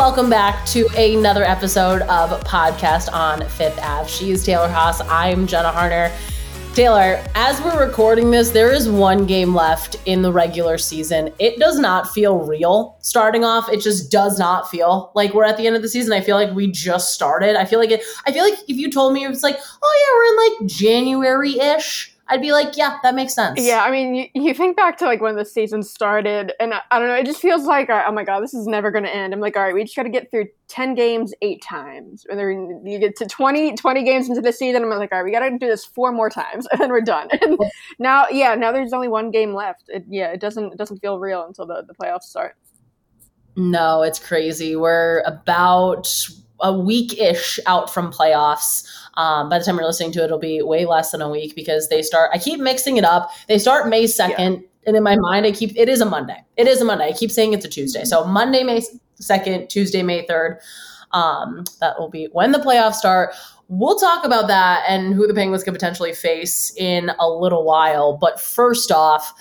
welcome back to another episode of Podcast on Fifth Ave. She is Taylor Haas. I'm Jenna Harner. Taylor, as we're recording this, there is one game left in the regular season. It does not feel real starting off. It just does not feel like we're at the end of the season. I feel like we just started. I feel like if you told me it's like, oh yeah, we're in like January-ish, I'd be like, yeah, that makes sense. Yeah, I mean, you think back to like when the season started, and I don't know, it just feels like, oh my God, this is never going to end. I'm like, all right, we just got to get through 10 games 8 times. And then you get to 20 games into the season, I'm like, all right, we got to do this 4 more times, and then we're done. And now there's only one game left. It doesn't feel real until the playoffs start. No, it's crazy. We're about a week-ish out from playoffs. By the time you're listening to it, it'll be way less than a week because they start – I keep mixing it up. They start May 2nd, and in my mind, it is a Monday. It is a Monday. I keep saying it's a Tuesday. So Monday, May 2nd, Tuesday, May 3rd. That will be when the playoffs start. We'll talk about that and who the Penguins could potentially face in a little while. But first off,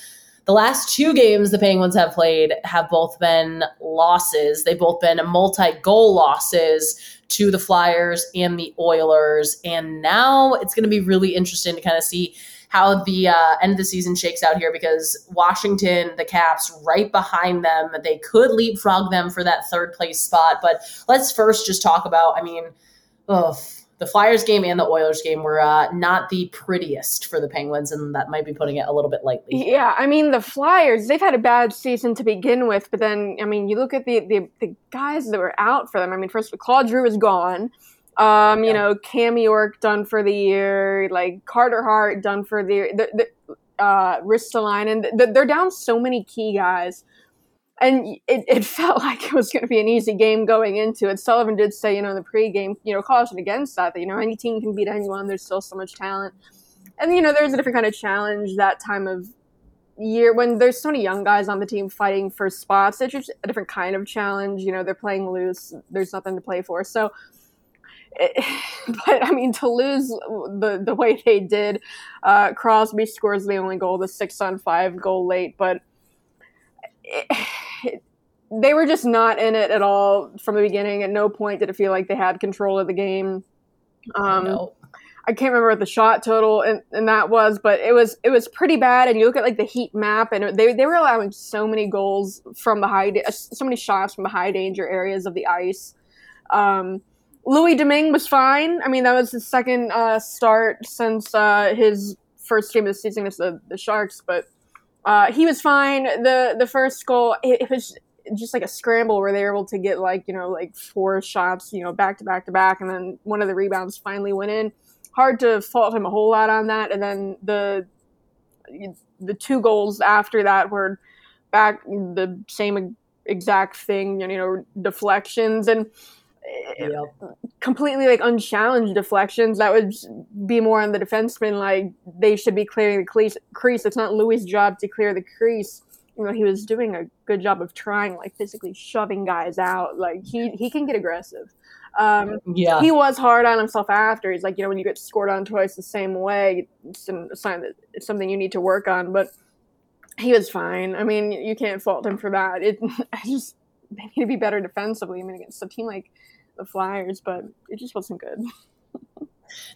the last 2 games the Penguins have played have both been losses. They've both been multi-goal losses to the Flyers and the Oilers. And now it's going to be really interesting to kind of see how the end of the season shakes out here, because Washington, the Caps, right behind them, they could leapfrog them for that 3rd place spot. But let's first just talk about, the Flyers game and the Oilers game were not the prettiest for the Penguins, and that might be putting it a little bit lightly. Yeah, I mean, the Flyers, they've had a bad season to begin with, but then, I mean, you look at the guys that were out for them. I mean, first, Claude Giroux is gone. You know, Cam York done for the year. Like, Carter Hart done for the year. Ristolainen, and they're down so many key guys. And it felt like it was going to be an easy game going into it. Sullivan did say, in the pregame, caution against that, any team can beat anyone. There's still so much talent. And, there's a different kind of challenge that time of year when there's so many young guys on the team fighting for spots. It's just a different kind of challenge. They're playing loose. There's nothing to play for. So, but, I mean, to lose the way they did, Crosby scores the only goal, the 6-on-5 goal late, but they were just not in it at all from the beginning. At no point did it feel like they had control of the game. No. I can't remember what the shot total and that was, but it was pretty bad. And you look at like the heat map, and they were allowing so many goals from the so many shots from the high danger areas of the ice. Louis Domingue was fine. I mean, that was his second start since his first game of the season against the Sharks, but. He was fine. The first goal, it was just like a scramble where they were able to get like 4 shots, back to back to back. And then one of the rebounds finally went in. Hard to fault him a whole lot on that. And then the 2 goals after that were back the same exact thing, deflections and completely like unchallenged deflections that would be more on the defenseman. Like they should be clearing the crease. It's not Louis' job to clear the crease. He was doing a good job of trying, like physically shoving guys out. Like he can get aggressive. He was hard on himself after. He's like, when you get scored on twice the same way, it's a sign that it's something you need to work on. But he was fine. I mean, you can't fault him for that. They need to be better defensively. I mean, against a team like the Flyers, but it just wasn't good.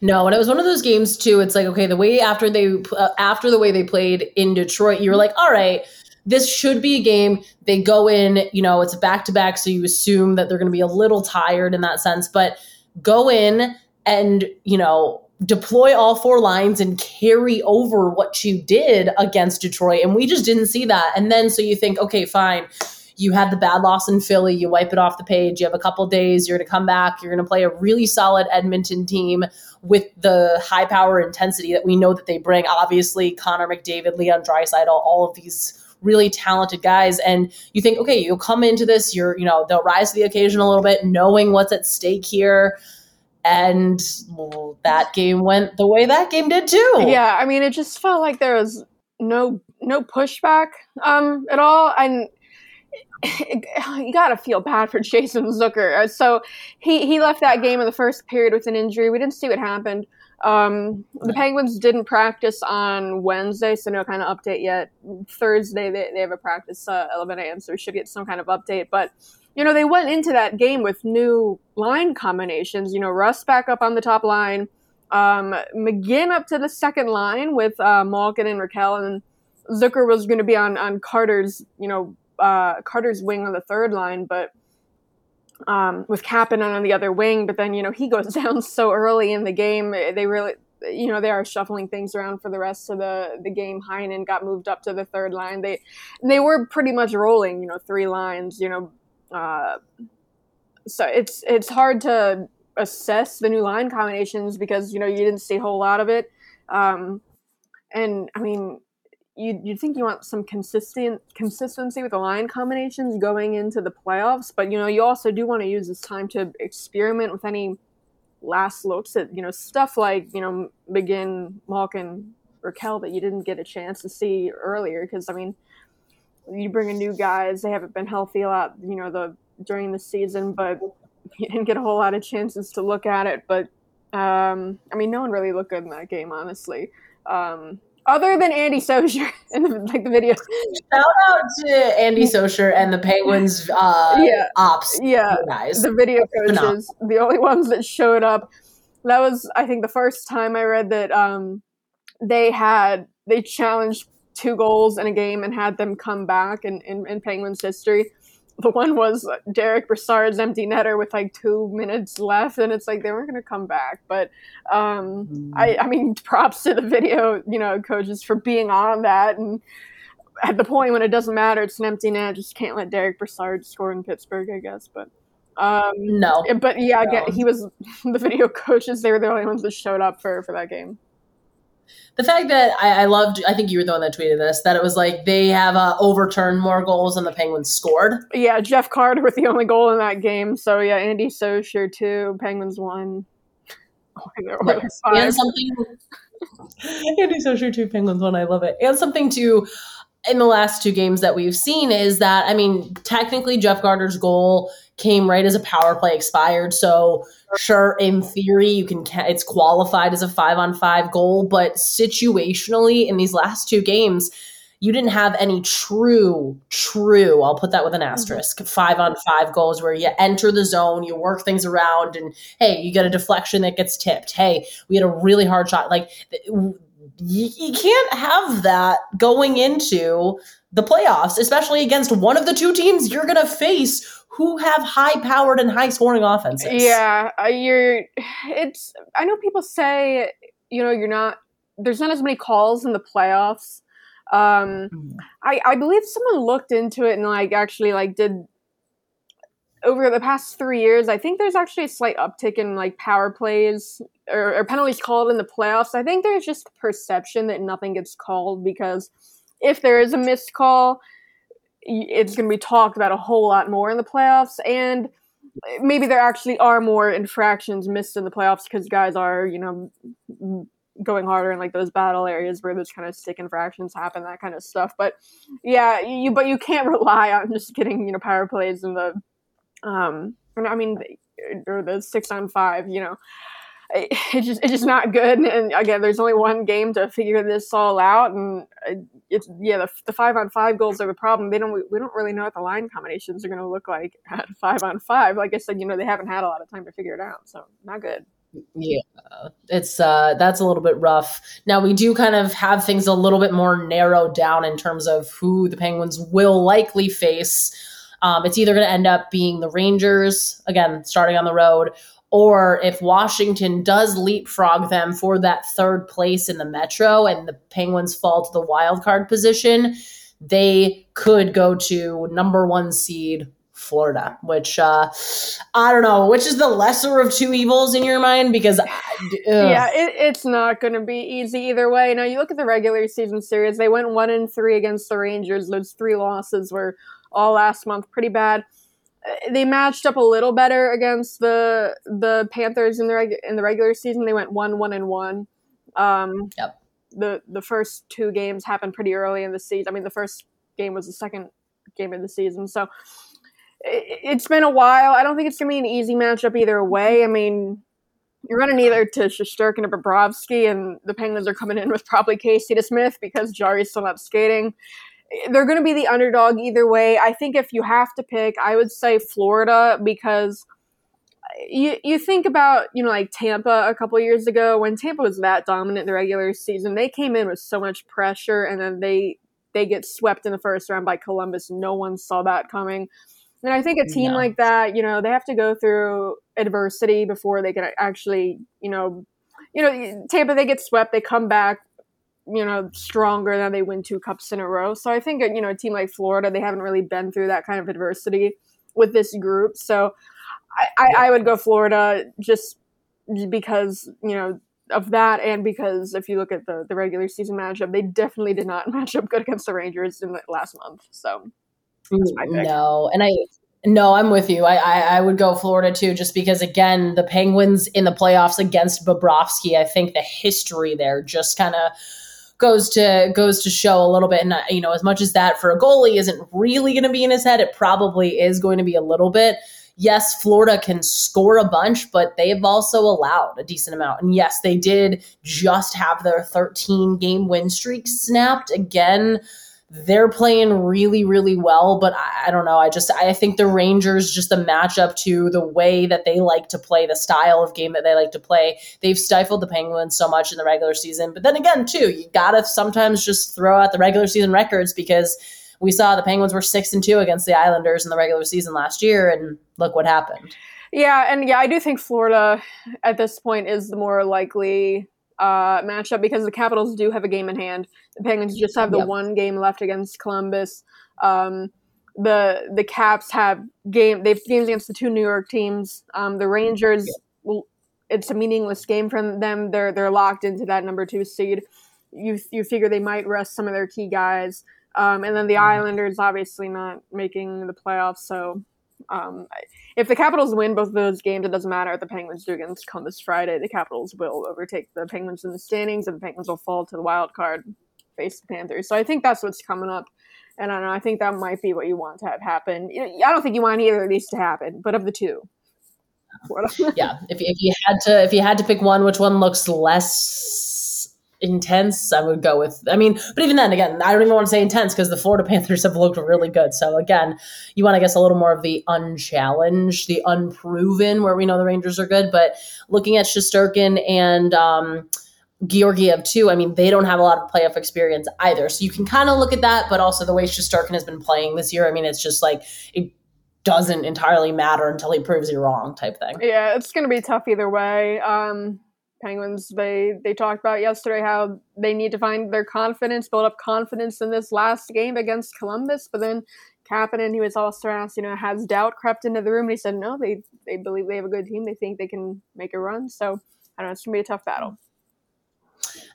No, and it was one of those games too. It's like, okay, the way after the way they played in Detroit, you were like, all right, this should be a game. They go in, it's a back-to-back, so you assume that they're going to be a little tired in that sense, but go in and, deploy all 4 lines and carry over what you did against Detroit. And we just didn't see that. And then, so you think, okay, fine. You had the bad loss in Philly. You wipe it off the page. You have a couple days. You're going to come back. You're going to play a really solid Edmonton team with the high power intensity that we know that they bring. Obviously, Connor McDavid, Leon Dreisaitl, all of these really talented guys. And you think, okay, you'll come into this. They'll rise to the occasion a little bit, knowing what's at stake here. And that game went the way that game did too. Yeah, I mean, it just felt like there was no pushback at all. And you got to feel bad for Jason Zucker. So he left that game in the first period with an injury. We didn't see what happened. The Penguins didn't practice on Wednesday, so no kind of update yet. Thursday, they have a practice 11 a.m., so we should get some kind of update. But you know, they went into that game with new line combinations. You know, Russ back up on the top line, McGinn up to the second line with Malkin and Raquel, and Zucker was going to be on Carter's, you know, Carter's wing on the third line, but with Kapanen on the other wing. But then, you know, he goes down so early in the game. They really, you know, they are shuffling things around for the rest of the game. Heinen got moved up to the third line. They were pretty much rolling, you know, three lines, you know. So it's hard to assess the new line combinations because, you know, you didn't see a whole lot of it. And I mean, you'd think you want some consistency with the line combinations going into the playoffs, but, you know, you also do want to use this time to experiment with any last looks at, you know, stuff like, you know, McGinn, Malkin, Raquel that you didn't get a chance to see earlier because, I mean, you bring in new guys, they haven't been healthy a lot, you know, during the season, but you didn't get a whole lot of chances to look at it. But, I mean, no one really looked good in that game, honestly. Other than Andy Socher in the video. Shout out to Andy Socher and the Penguins ops. Yeah, guys. The video coaches, the only ones that showed up. That was, I think, the first time I read that they challenged 2 goals in a game and had them come back in Penguins history. The one was Derek Brassard's empty netter with like 2 minutes left, and it's like they weren't going to come back. But I mean, props to the video, you know, coaches for being on that. And at the point when it doesn't matter, it's an empty net. Just can't let Derek Brassard score in Pittsburgh, I guess. But he was the video coaches. They were the only ones that showed up for that game. The fact that I loved, I think you were the one that tweeted this, that it was like they have overturned more goals than the Penguins scored. Yeah, Jeff Carter with the only goal in that game. So, yeah, Andy Socher, 2, Penguins 1. And something. Andy Socher, 2, Penguins 1. I love it. And something to, in the last 2 games that we've seen is that, I mean, technically Jeff Carter's goal came right as a power play expired. So sure, in theory, it's qualified as a 5-on-5 goal, but situationally in these last 2 games, you didn't have any true, I'll put that with an asterisk, 5-on-5 goals where you enter the zone, you work things around, and hey, you get a deflection that gets tipped. Hey, we had a really hard shot. Like, you can't have that going into the playoffs, especially against one of the 2 teams you're going to face who have high-powered and high-scoring offenses. Yeah, I know people say, you know, there's not as many calls in the playoffs. I believe someone looked into it and, like, actually, like, did over the past 3 years, I think there's actually a slight uptick in, like, power plays or penalties called in the playoffs. I think there's just the perception that nothing gets called because if there is a missed call, it's going to be talked about a whole lot more in the playoffs, and maybe there actually are more infractions missed in the playoffs because guys are, you know, going harder in like those battle areas where those kind of stick infractions happen, that kind of stuff. But yeah, you can't rely on just getting, you know, power plays in the, or the 6-on-5, you know, it's just not good. And again, there's only one game to figure this all out, and it's the 5-on-5 goals are the problem. We don't really know what the line combinations are going to look like at 5-on-5. Like I said, you know, they haven't had a lot of time to figure it out, so not good. Yeah, it's that's a little bit rough. Now we do kind of have things a little bit more narrowed down in terms of who the Penguins will likely face. It's either going to end up being the Rangers again, starting on the road. Or if Washington does leapfrog them for that 3rd place in the Metro and the Penguins fall to the wild card position, they could go to number 1 seed Florida, which I don't know, which is the lesser of 2 evils in your mind? Because it's not going to be easy either way. Now you look at the regular season series, they went 1-3 against the Rangers. Those 3 losses were all last month, pretty bad. They matched up a little better against the Panthers in the regular season. They went 1-1-1. Yep. The first 2 games happened pretty early in the season. I mean, the first game was the second game of the season. So it's been a while. I don't think it's going to be an easy matchup either way. I mean, you're running either to Shesterkin or Bobrovsky, and the Penguins are coming in with probably Casey DeSmith because Jari's still not skating. they're going to be the underdog either way. I think if you have to pick, I would say Florida, because you think about, you know, like Tampa a couple years ago, when Tampa was that dominant in the regular season, they came in with so much pressure, and then they get swept in the first round by Columbus. No one saw that coming. And I think a team like that, you know, they have to go through adversity before they can actually, you know, Tampa, they get swept, they come back, you know, stronger, than they win 2 cups in a row. So I think, you know, a team like Florida, they haven't really been through that kind of adversity with this group. So I would go Florida just because, you know, of that, and because if you look at the regular season matchup, they definitely did not match up good against the Rangers in the last month. So that's my pick. I'm with you. I would go Florida too, just because, again, the Penguins in the playoffs against Bobrovsky, I think the history there just kind of goes to show a little bit. And, you know, as much as that for a goalie isn't really going to be in his head, it probably is going to be a little bit. Yes, Florida can score a bunch, but they've also allowed a decent amount. And yes, they did just have their 13-game win streak snapped. Again, they're playing really, really well, but I don't know. I think the Rangers, just the matchup to the way that they like to play, the style of game that they like to play, they've stifled the Penguins so much in the regular season. But then again, too, you got to sometimes just throw out the regular season records, because – we saw the Penguins were 6-2 against the Islanders in the regular season last year, and look what happened. Yeah, and I do think Florida at this point is the more likely matchup, because the Capitals do have a game in hand. The Penguins just have the one game left against Columbus. The Caps have games against the 2 New York teams. The Rangers, it's a meaningless game from them. They're locked into that number 2 seed. You figure they might rest some of their key guys. And then the Islanders obviously not making the playoffs. So if the Capitals win both of those games, it doesn't matter what the Penguins do against Columbus Friday. The Capitals will overtake the Penguins in the standings, and the Penguins will fall to the wild card, face the Panthers. So I think that's what's coming up. And I don't know, I think that might be what you want to have happen. I don't think you want either of these to happen, but of the two. Yeah, if you had to pick one, which one looks less intense, I would go with, but even then, again, I don't even want to say intense, because the Florida Panthers have looked really good. So again, you want to guess a little more of the unchallenged, the unproven, where we know the Rangers are good. But looking at Shesterkin and Georgiev too, they don't have a lot of playoff experience either. So you can kind of look at that, but also the way Shesterkin has been playing this year, it's just like, it doesn't entirely matter until he proves you wrong type thing. Yeah, it's going to be tough either way. Penguins, they talked about yesterday how they need to find their confidence, build up confidence in this last game against Columbus. But then Kapanen, he was also asked, has doubt crept into the room? And he said, no, they believe they have a good team. They think they can make a run. So, I don't know, it's going to be a tough battle.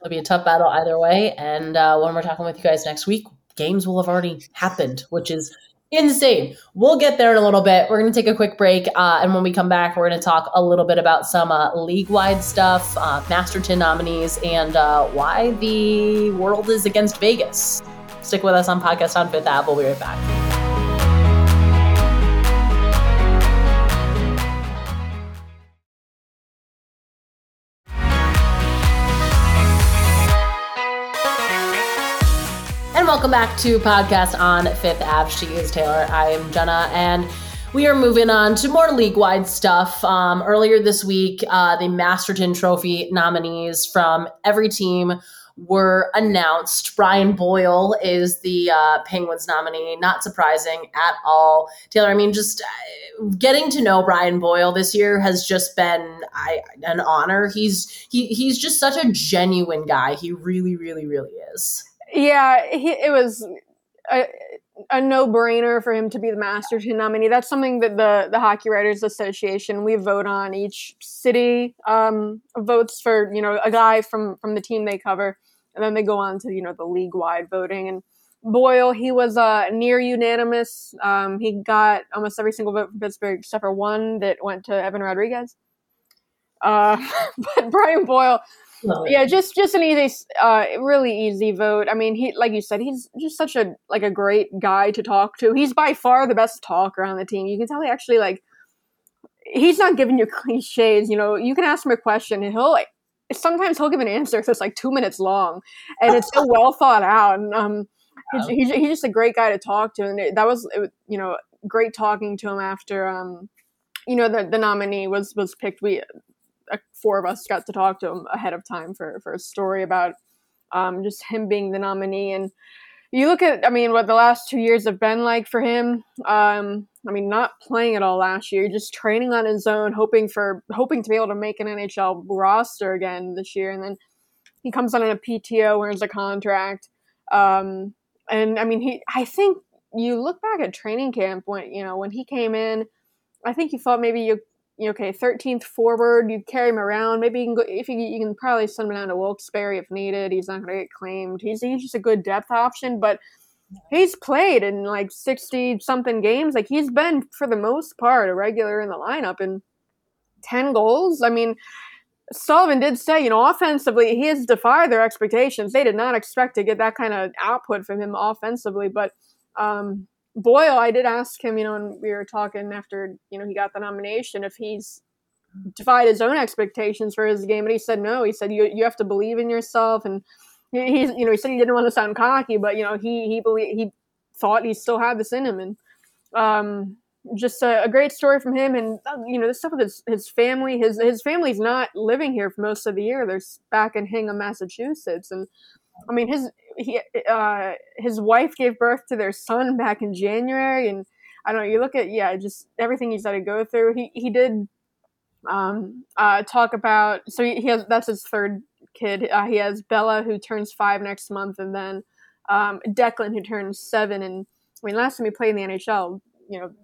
It'll be a tough battle either way. And when we're talking with you guys next week, games will have already happened, which is insane. We'll get there in a little bit. We're going to take a quick break, and when we come back, we're going to talk a little bit about some league-wide stuff, Masterton nominees, and why the world is against Vegas. Stick with us on Podcast on Fifth Ave. We'll be right back. Welcome back to Podcast on Fifth Ave. She is Taylor. I am Jenna, and we are moving on to more league-wide stuff. Earlier this week, the Masterton Trophy nominees from every team were announced. Brian Boyle is the Penguins nominee. Not surprising at all. Taylor, just getting to know Brian Boyle this year has just been an honor. He's just such a genuine guy. He really, really, really is. Yeah, it was a no-brainer for him to be the Masterton nominee. That's something that the Hockey Writers Association, we vote on. Each city votes for, a guy from the team they cover, and then they go on to, the league-wide voting. And Boyle, he was near unanimous. He got almost every single vote from Pittsburgh except for one that went to Evan Rodriguez. But Brian Boyle... Yeah, just an easy, really easy vote. He, like you said, he's just such a great guy to talk to. He's by far the best talker on the team. You can tell he actually, he's not giving you cliches. You can ask him a question, and sometimes he'll give an answer that's 2 minutes long, and it's so well thought out. And He's just a great guy to talk to, and it was you know, great talking to him after you know, the nominee was picked. We four of us got to talk to him ahead of time for a story about just him being the nominee. And you look at, I mean, what the last 2 years have been like for him. I mean, not playing at all last year, just training on his own, hoping to be able to make an NHL roster again this year. And then he comes on in a PTO, earns a contract. And I mean, I think you look back at training camp when he came in, I think you thought maybe okay, 13th forward, you carry him around. Maybe you can go, you can probably send him down to Wilkes-Barre if needed. He's not going to get claimed. He's just a good depth option, but he's played in like 60 something games. Like, he's been for the most part a regular in the lineup, and 10 goals. I mean, Sullivan did say, offensively, he has defied their expectations. They did not expect to get that kind of output from him offensively. But Boyle, I did ask him, and we were talking after, he got the nomination, if he's defied his own expectations for his game. And he said no. He said, you have to believe in yourself. And he said he didn't want to sound cocky, but, he thought he still had this in him. And just a great story from him. And the stuff with his family. His family's not living here for most of the year. They're back in Hingham, Massachusetts. And I mean, his wife gave birth to their son back in January. And I don't know, you look at just everything he's had to go through. He did talk about, so he has, that's his third kid. He has Bella, who turns 5 next month, and then Declan, who turns 7. And I mean, last time he played in the NHL,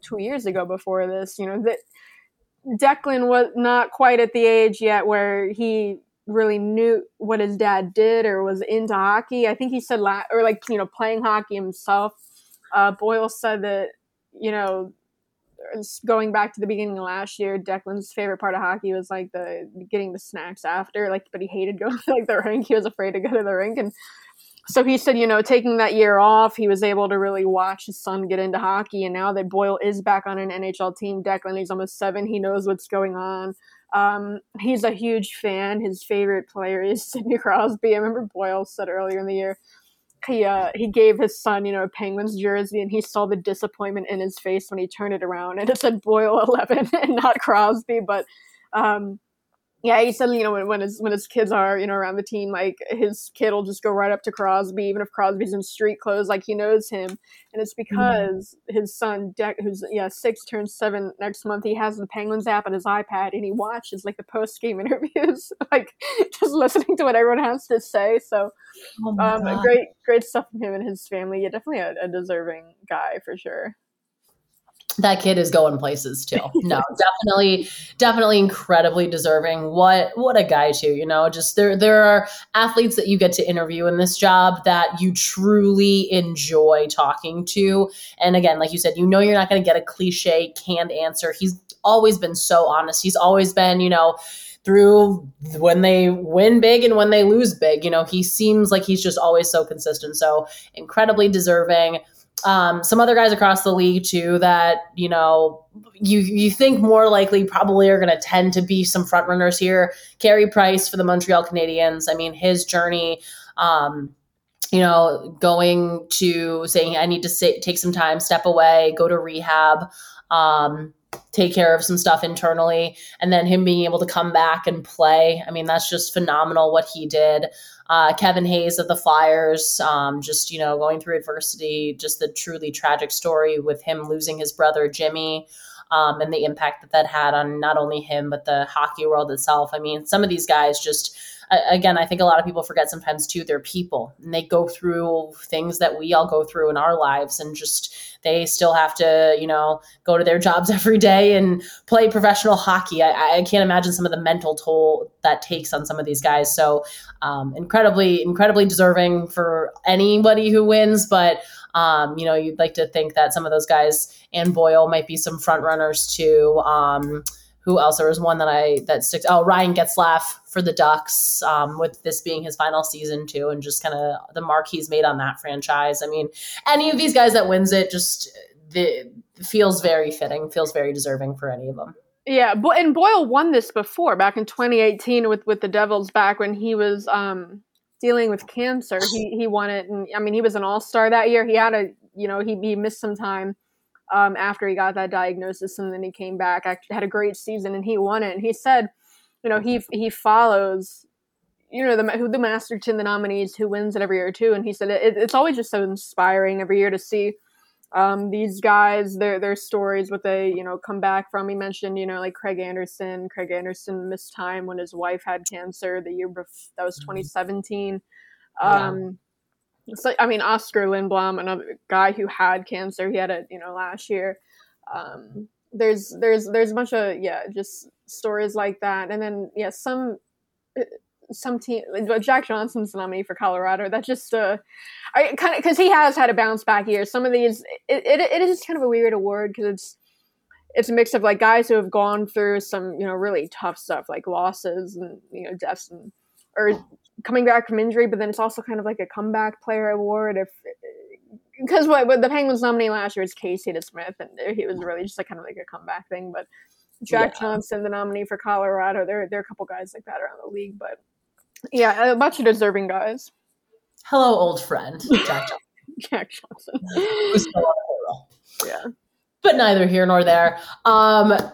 2 years ago before this, that Declan was not quite at the age yet where he really knew what his dad did or was into hockey. I think he said, playing hockey himself. Boyle said that, going back to the beginning of last year, Declan's favorite part of hockey was like getting the snacks after, but he hated going to the rink. He was afraid to go to the rink. And so he said, taking that year off, he was able to really watch his son get into hockey. And now that Boyle is back on an NHL team, Declan, he's almost 7. He knows what's going on. He's a huge fan. His favorite player is Sidney Crosby. I remember Boyle said earlier in the year, he gave his son, a Penguins jersey, and he saw the disappointment in his face when he turned it around, and it said Boyle 11 and not Crosby. But, he said, when his kids are, around the team, his kid will just go right up to Crosby, even if Crosby's in street clothes, he knows him. And it's because his son, Deck, who's 6, turns 7 next month, he has the Penguins app on his iPad, and he watches, the post-game interviews, just listening to what everyone has to say. So great stuff from him and his family. Yeah, definitely a deserving guy for sure. That kid is going places too. No, definitely incredibly deserving. What a guy too, just there are athletes that you get to interview in this job that you truly enjoy talking to. And again, like you said, you're not going to get a cliche canned answer. He's always been so honest. He's always been, through when they win big and when they lose big, he seems like he's just always so consistent. So incredibly deserving. Some other guys across the league too that, you think more likely probably are going to tend to be some front runners here. Carey Price for the Montreal Canadiens. I mean, his journey, going to saying, I need to take some time, step away, go to rehab, take care of some stuff internally, and then him being able to come back and play. I mean, that's just phenomenal what he did. Kevin Hayes of the Flyers, just, going through adversity, just the truly tragic story with him losing his brother, Jimmy, and the impact that had on not only him, but the hockey world itself. I mean, some of these guys just, again, I think a lot of people forget sometimes too, they're people and they go through things that we all go through in our lives, and just, they still have to, go to their jobs every day and play professional hockey. I can't imagine some of the mental toll that takes on some of these guys. So incredibly deserving for anybody who wins, but you'd like to think that some of those guys and Boyle might be some front runners too. Who else? There was one that sticks. Oh, Ryan Getzlaff for the Ducks, with this being his final season too, and just kind of the mark he's made on that franchise. I mean, any of these guys that wins it just feels very fitting, feels very deserving for any of them. Yeah, and Boyle won this before, back in 2018 with the Devils, back when he was dealing with cancer. He won it, and I mean, he was an all-star that year. He had a, you know, he missed some time after he got that diagnosis, and then he came back, had a great season, and he won it. And he said, you know, he follows, you know, the Masterton, the nominees, who wins it every year too. And he said it's always just so inspiring every year to see these guys, their stories, what they, you know, come back from. He mentioned, you know, like Craig Anderson missed time when his wife had cancer the year before. That was 2017. So, I mean, Oscar Lindblom, another guy who had cancer, he had it, you know, last year. There's a bunch of, just stories like that. And then, some team, Jack Johnson's nominee for Colorado. That just, I kind of, because he has had a bounce back year. Some of these, it is just kind of a weird award because it's a mix of like guys who have gone through some, you know, really tough stuff like losses and, you know, deaths and, or coming back from injury, but then it's also kind of like a comeback player award. Because what the Penguins nominee last year was Casey DeSmith, and he was really just like kind of like a comeback thing. But Jack Johnson, the nominee for Colorado, there are a couple guys like that around the league, but. Yeah, a bunch of deserving guys. Hello, old friend, Jack Johnson. Jack Johnson. Yeah, but neither here nor there. The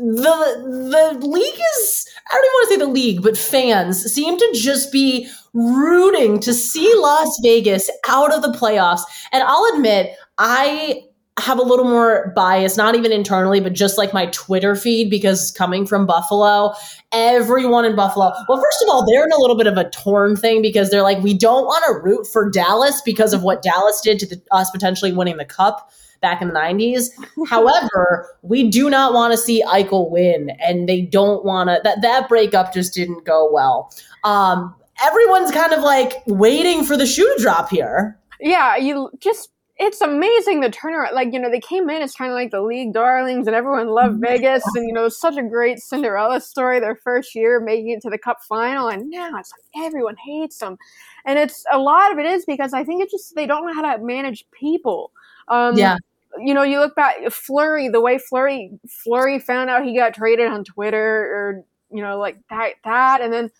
league is, I don't even want to say the league, but fans seem to just be rooting to see Las Vegas out of the playoffs. And I'll admit, I have a little more bias, not even internally, but just like my Twitter feed, because coming from Buffalo, everyone in Buffalo, well, first of all, they're in a little bit of a torn thing because they're like, we don't want to root for Dallas because of what Dallas did to us potentially winning the cup back in the 90s. However, we do not want to see Eichel win, and they don't want to, that breakup just didn't go well. Everyone's kind of like waiting for the shoe to drop here. Yeah. It's amazing the turnaround. Like, you know, they came in as kind of like the league darlings, and everyone loved Vegas. And, you know, it was such a great Cinderella story their first year making it to the Cup final. And now it's like everyone hates them. And it's a lot of it is because I think it's just they don't know how to manage people. You know, you look back, Fleury, the way Fleury found out he got traded on Twitter or, you know, like that. And then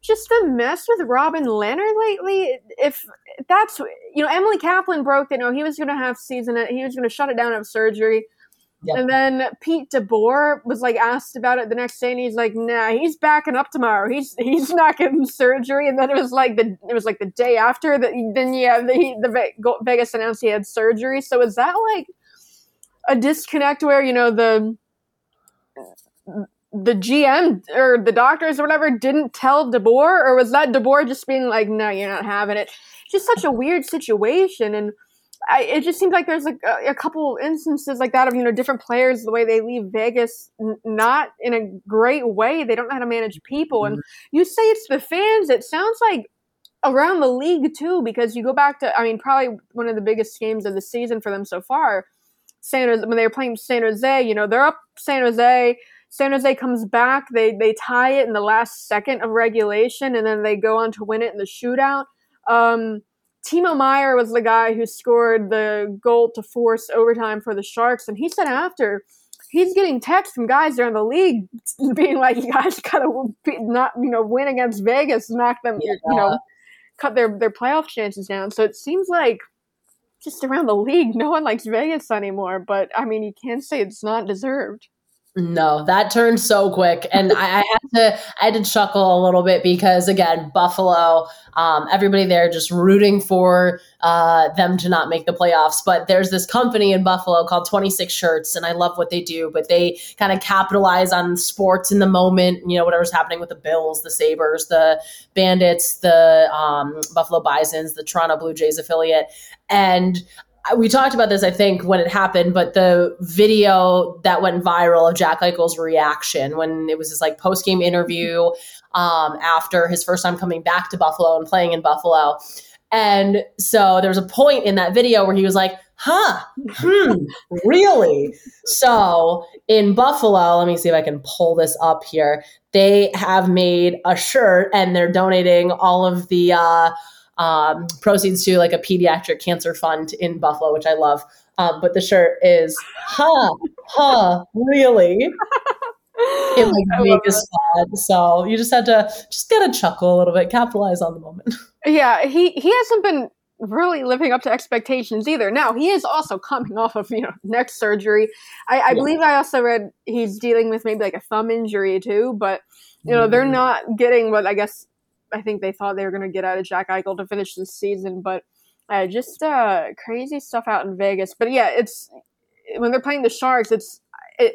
just the mess with Robin Leonard lately. If that's, you know, Emily Kaplan broke that. No, he was going to have season. He was going to shut it down, have surgery. Yep. And then Pete DeBoer was like asked about it the next day, and he's like, "Nah, he's backing up tomorrow. He's not getting surgery." And then it was like the day after that. Then the Vegas announced he had surgery. So is that like a disconnect where, you know, the GM or the doctors or whatever didn't tell DeBoer, or was that DeBoer just being like, no, you're not having it? Just such a weird situation. And it just seems like there's like a couple instances like that of, you know, different players, the way they leave Vegas, not in a great way. They don't know how to manage people. And you say it's the fans. It sounds like around the league too, because you go back to, I mean, probably one of the biggest games of the season for them so far, San Jose, when they were playing San Jose, you know, they're up San Jose comes back, they tie it in the last second of regulation, and then they go on to win it in the shootout. Timo Meier was the guy who scored the goal to force overtime for the Sharks, and he said after, he's getting texts from guys around the league being like, you guys got to not, you know, win against Vegas, knock them, you know, cut their playoff chances down. So it seems like just around the league, no one likes Vegas anymore, but, I mean, you can't say it's not deserved. No, that turned so quick. And I had to chuckle a little bit because, again, Buffalo, everybody there just rooting for them to not make the playoffs. But there's this company in Buffalo called 26 Shirts, and I love what they do. But they kind of capitalize on sports in the moment, you know, whatever's happening with the Bills, the Sabres, the Bandits, the Buffalo Bisons, the Toronto Blue Jays affiliate. And we talked about this, I think, when it happened, but the video that went viral of Jack Eichel's reaction when it was his like post-game interview after his first time coming back to Buffalo and playing in Buffalo. And so there was a point in that video where he was like, really? So in Buffalo, let me see if I can pull this up here. They have made a shirt, and they're donating all of the proceeds to like a pediatric cancer fund in Buffalo, which I love. But the shirt is, really? it like made us sad. So you just had to just get a chuckle a little bit, capitalize on the moment. Yeah, he hasn't been really living up to expectations either. Now he is also coming off of neck surgery. I believe I also read he's dealing with maybe like a thumb injury too. But they're not getting what I think they thought they were going to get out of Jack Eichel to finish this season. But just crazy stuff out in Vegas. But yeah, it's when they're playing the Sharks, it's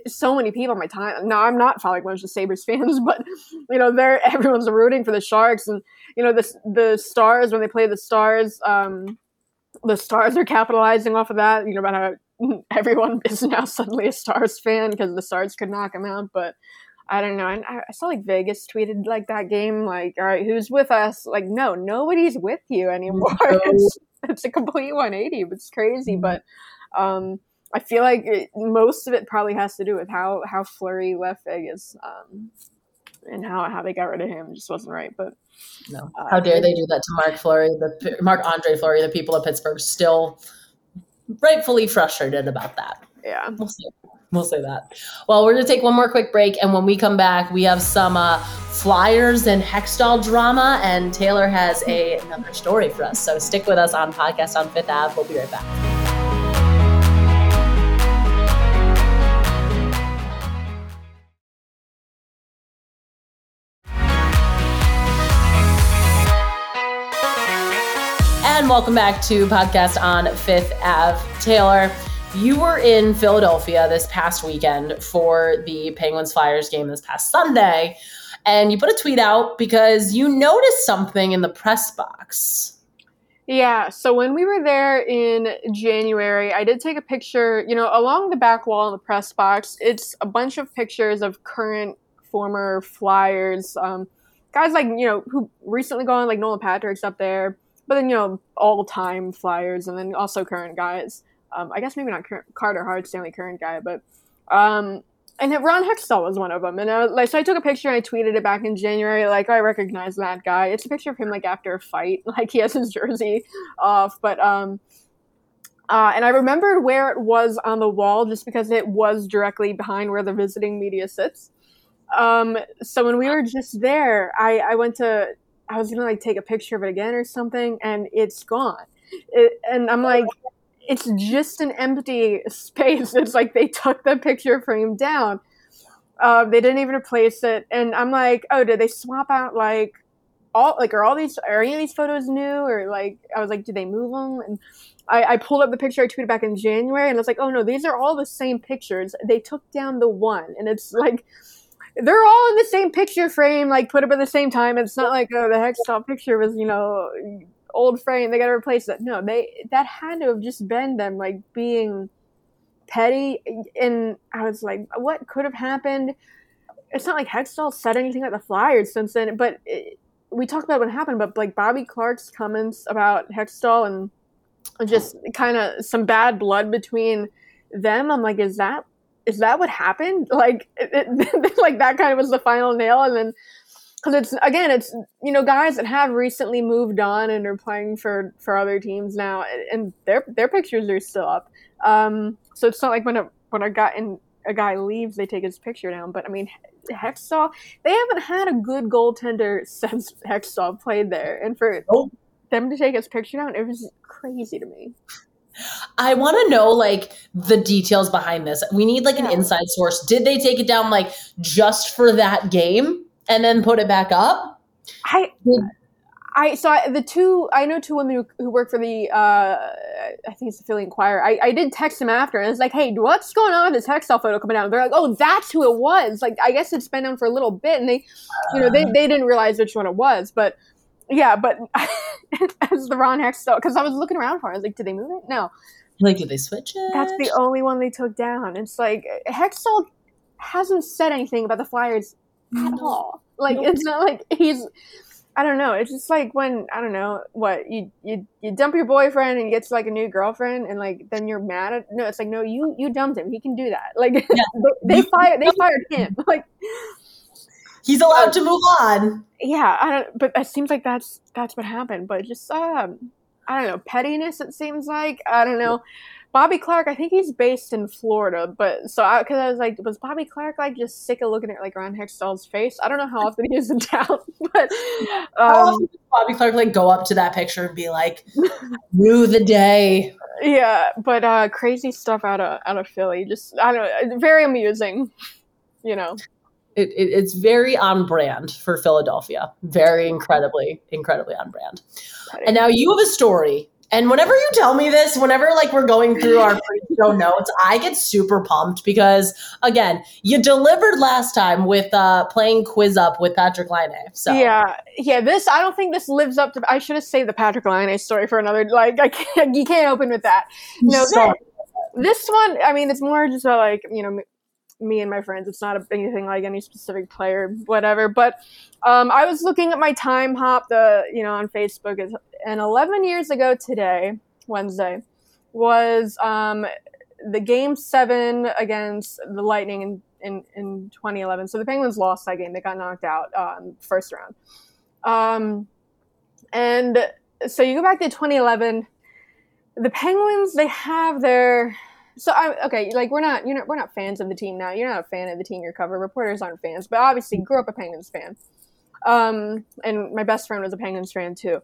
so many people on my time. Now I'm not following a bunch of Sabres fans, but everyone's rooting for the Sharks, and the Stars when they play the Stars, the Stars are capitalizing off of that. About how everyone is now suddenly a Stars fan because the Stars could knock them out. But I don't know. And I saw Vegas tweeted that game, all right, who's with us? No, nobody's with you anymore. It's a complete 180. It's crazy, but. I feel like most of it probably has to do with how Fleury left Vegas and how they got rid of him. It just wasn't right. But no, how dare they do that to Marc-André Fleury? The people of Pittsburgh still rightfully frustrated about that. Yeah, we'll say that. Well, we're gonna take one more quick break, and when we come back, we have some Flyers and Hextall drama, and Taylor has another story for us. So stick with us on Podcast on Fifth Ave. We'll be right back. And welcome back to Podcast on 5th Ave. Taylor, you were in Philadelphia this past weekend for the Penguins-Flyers game this past Sunday, and you put a tweet out because you noticed something in the press box. Yeah, so when we were there in January, I did take a picture, along the back wall in the press box. It's a bunch of pictures of current former Flyers, guys who recently gone, Nolan Patrick's up there. But then, all-time Flyers and then also current guys. I guess maybe not current, Carter Hart's the only current guy, but... and Ron Hextall was one of them. And so I took a picture and I tweeted it back in January, I recognize that guy. It's a picture of him, after a fight. He has his jersey off. But, and I remembered where it was on the wall just because it was directly behind where the visiting media sits. So when we were just there, I went to... I was going to take a picture of it again or something, and it's gone. And I'm it's just an empty space. It's they took the picture frame down. They didn't even replace it. And I'm oh, did they swap out are any of these photos new? Or I was did they move them? And I pulled up the picture I tweeted back in January, and I was oh no, these are all the same pictures. They took down the one, and it's they're all in the same picture frame, put up at the same time. It's not oh, the Hextall picture was, old frame. They got to replace it. No, that had to have just been them, being petty. And I was what could have happened? It's not Hextall said anything about the Flyers since then. But we talked about what happened, but, Bobby Clark's comments about Hextall and just kind of some bad blood between them. I'm is that what happened? That kind of was the final nail. And then, cause it's guys that have recently moved on and are playing for other teams now, and their pictures are still up. So it's not when a guy leaves, they take his picture down. But Hextall, they haven't had a good goaltender since Hextall played there. And for them to take his picture down, it was crazy to me. I want to know the details behind this. We need an inside source. Did they take it down just for that game and then put it back up? I know two women who work for the I think it's the Philly Inquirer. I did text them after, and it's hey, what's going on with this Hextall photo coming out? And they're oh, that's who it was. I guess it's been on for a little bit, and they they didn't realize which one it was, but. Yeah, but as the Ron Hextall, because I was looking around for it. I was did they move it? No. Did they switch it? That's the only one they took down. It's Hextall hasn't said anything about the Flyers at all. It's not he's, I don't know. It's just when, I don't know, what, you dump your boyfriend and he gets a new girlfriend and then you're mad at, no, it's no, you dumped him. He can do that. They fired him. He's allowed to move on. Yeah, but it seems that's what happened. But just I don't know, pettiness. It seems I don't know, Bobby Clark, I think he's based in Florida, but because I was like, was Bobby Clark like just sick of looking at like Ron Hextall's face? I don't know how often he is in town, but Bobby Clark like go up to that picture and be like, "Rue the day." Yeah, but crazy stuff out of Philly. Just I don't know, very amusing, you know. It's very on brand for Philadelphia. Very incredibly on brand. And now you have a story. And whenever you tell me this, whenever like we're going through our pre-show notes, I get super pumped because again, you delivered last time with playing Quiz Up with Patrick Laine. So yeah. This I don't think this lives up to. I should have saved the Patrick Laine story for another. Like you can't open with that. No, this one. I mean, it's more just about like you know me and my friends. It's not anything like any specific player, whatever. But I was looking at my time hop, on Facebook, and 11 years ago today, Wednesday, was the Game 7 against the Lightning in 2011. So the Penguins lost that game; they got knocked out first round. And so you go back to 2011. The Penguins, they have their. So we're not fans of the team now. You're not a fan of the team you cover. Reporters aren't fans, but obviously grew up a Penguins fan. And my best friend was a Penguins fan too.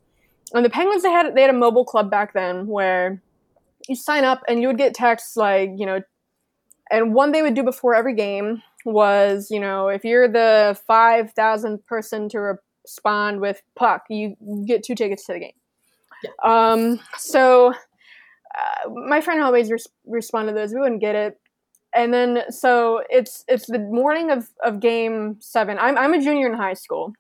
And the Penguins they had a mobile club back then where you sign up and you would get texts like, you know, and one they would do before every game was, you know, if you're the 5,000th person to respond with puck, you get 2 tickets to the game. Yeah. My friend always responded to those. We wouldn't get it. And then, so it's the morning of game 7. I'm a junior in high school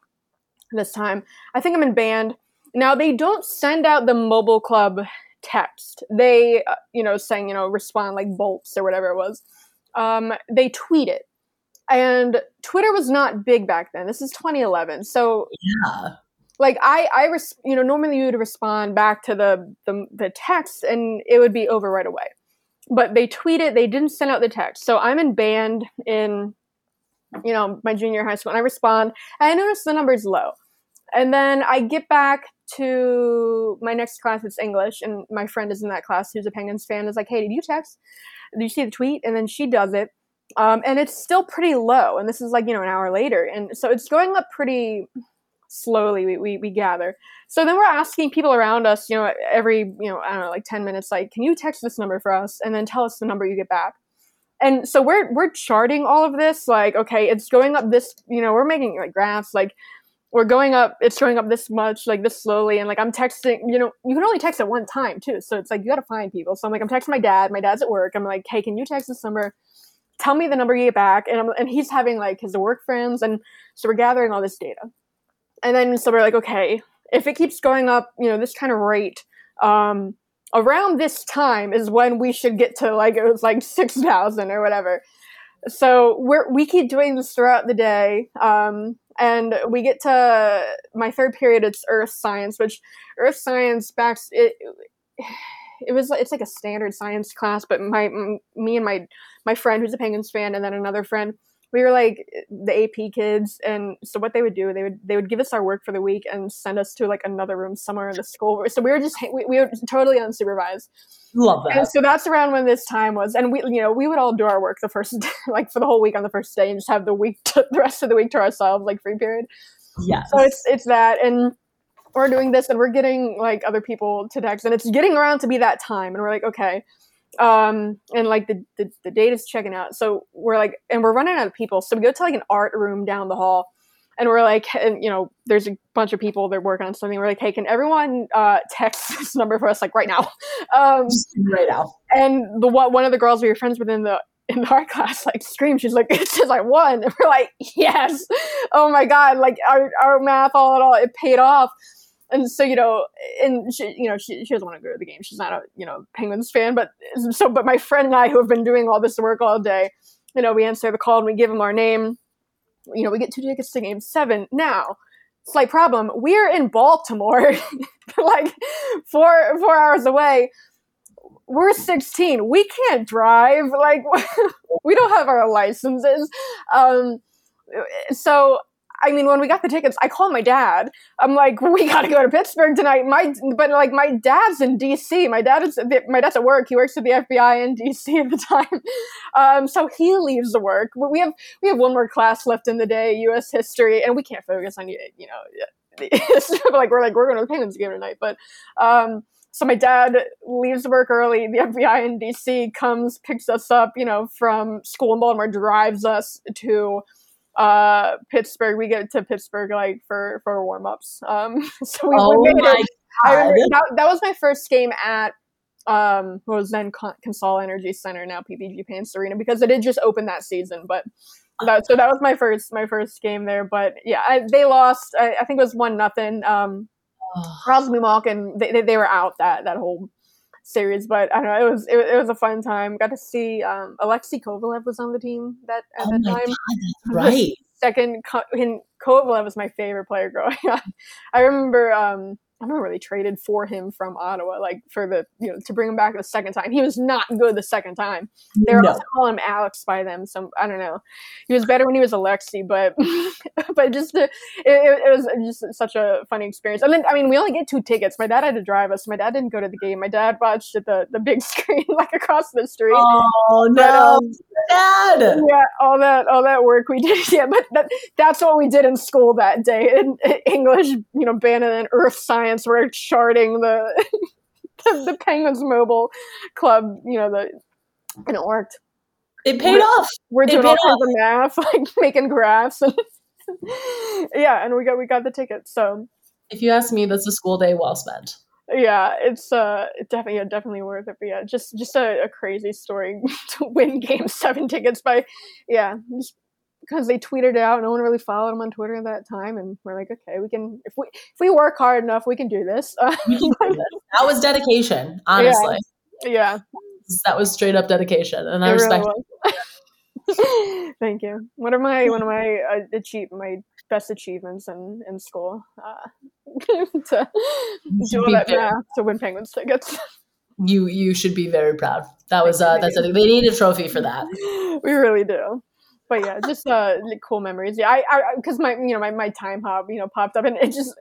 this time. I think I'm in band. Now, they don't send out the mobile club text. They, saying, respond like bolts or whatever it was. They tweet it. And Twitter was not big back then. This is 2011. So yeah. Like I normally you would respond back to the text and it would be over right away, but they tweeted, they didn't send out the text. So I'm in band in, my junior high school, and I respond and I notice the number's low. And then I get back to my next class, it's English, and my friend is in that class who's a Penguins fan is like, hey, did you text? Did you see the tweet? And then she does it. And it's still pretty low. And this is like, an hour later. And so it's going up pretty slowly, we gather. So then we're asking people around us, every, 10 minutes, like, can you text this number for us? And then tell us the number you get back. And so we're charting all of this. Like, okay, it's going up this, we're making like graphs, like we're going up, it's going up this much, like this slowly. And like, I'm texting, you can only text at one time too. So it's like, you got to find people. So I'm like, I'm texting my dad. My dad's at work. I'm like, hey, can you text this number? Tell me the number you get back. And he's having like his work friends. And so we're gathering all this data. And then so we're like, okay, if it keeps going up, this kind of rate, around this time is when we should get to like, it was like 6,000 or whatever. So we keep doing this throughout the day. And we get to my third period, it's earth science, which earth science backs, it's like a standard science class, but me and my friend who's a Penguins fan and then another friend, we were like the AP kids, and so what they would do, they would give us our work for the week and send us to like another room somewhere in the school. So we were just we were totally unsupervised. Love that. And so that's around when this time was, and we would all do our work the first day, like for the whole week on the first day, and just have the rest of the week to ourselves, like free period. Yeah. So it's that, and we're doing this, and we're getting like other people to text, and it's getting around to be that time, and we're like, okay. And like the data's checking out. So we're like, and we're running out of people. So we go to like an art room down the hall and we're like, and there's a bunch of people, they're working on something. We're like, hey, can everyone, text this number for us? Like right now, And one of the girls we were friends with in the art class, like screamed, she's like, it says I won. And we're like, yes. Oh my God. Like our math all in all, it paid off. And so, and she doesn't want to go to the game. She's not a, Penguins fan, but my friend and I who have been doing all this work all day, we answer the call and we give them our name. We get 2 tickets to game 7. Now, slight problem. We're in Baltimore, like four hours away. We're 16. We can't drive. Like we don't have our licenses. So I mean, when we got the tickets, I called my dad. I'm like, we got to go to Pittsburgh tonight. My dad's in DC. My dad's at work. He works at the FBI in DC at the time. So he leaves the work. But we have one more class left in the day, U.S. history, and we can't focus on, we're going to the Penguins game tonight. But, so my dad leaves work early. The FBI in DC comes, picks us up, from school in Baltimore, drives us to Pittsburgh. We get to Pittsburgh for warm-ups. So we made it. I remember that was my first game at what was then Consol Energy Center, now PPG Pants Arena, because it did just open that season. But that was my first game there. But yeah, they lost. I think it was 1-0. Crosby, Malkin, they were out that whole series, but I don't know, it was a fun time. Got to see Alexei Kovalev was on the team at that time. God, right. Second, Kovalev was my favorite player growing up. I remember they traded for him from Ottawa, to bring him back the second time. He was not good the second time. They were calling him Alex by them. So I don't know. He was better when he was Alexei, but just it was just such a funny experience. And then, I mean, we only get 2 tickets. My dad had to drive us. My dad didn't go to the game. My dad watched at the big screen across the street. Oh no, Dad! Yeah, all that work we did. Yeah, but that's what we did in school that day in English. Bannon and Earth Science. We're charting the Penguins Mobile Club. And it worked. It paid off. We're doing all kinds of math, making graphs, and yeah. And we got the tickets. So, if you ask me, that's a school day well spent. Yeah, it's definitely worth it. But yeah, just a crazy story to win Game 7 tickets by, yeah. Just, because they tweeted it out, no one really followed them on Twitter at that time, and we're like, okay, we can if we work hard enough, we can do this. That was dedication, honestly. Yeah, that was straight up dedication, and I respect it. Thank you. One of my best achievements in school to do all that math to win Penguins tickets. You should be very proud. That was they need a trophy for that. We really do. But yeah, just cool memories. Yeah, because my time hop popped up, and it just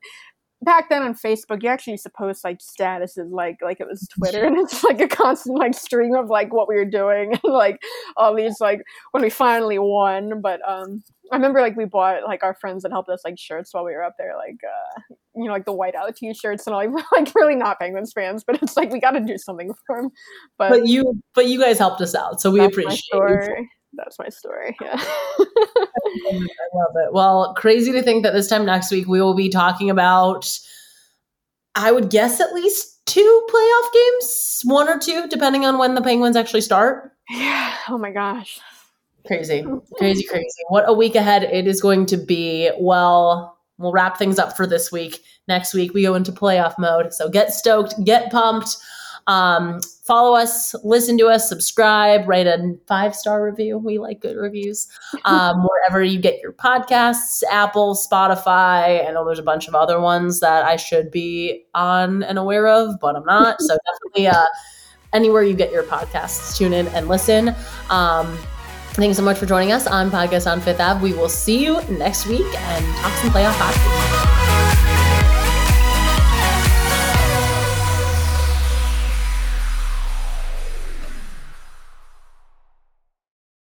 back then on Facebook you actually used to post statuses like it was Twitter, and it's a constant stream of what we were doing and all these when we finally won. But I remember we bought our friends that helped us shirts while we were up there the whiteout t-shirts and all really not Penguins fans, but it's we got to do something for them. But you guys helped us out, so we appreciate it. That's my story. Yeah. I love it. Well, crazy to think that this time next week we will be talking about, I would guess, at least 2 playoff games, 1 or 2, depending on when the Penguins actually start. Yeah. Oh my gosh. Crazy. What a week ahead it is going to be. Well, we'll wrap things up for this week. Next week we go into playoff mode. So get stoked, get pumped. Follow us, listen to us, subscribe, write a 5-star review. We like good reviews. Wherever you get your podcasts, Apple, Spotify. I know there's a bunch of other ones that I should be on and aware of, but I'm not. So definitely anywhere you get your podcasts, tune in and listen. Thanks so much for joining us on Podcast on Fifth Ave. We will see you next week and talk some playoff hockey.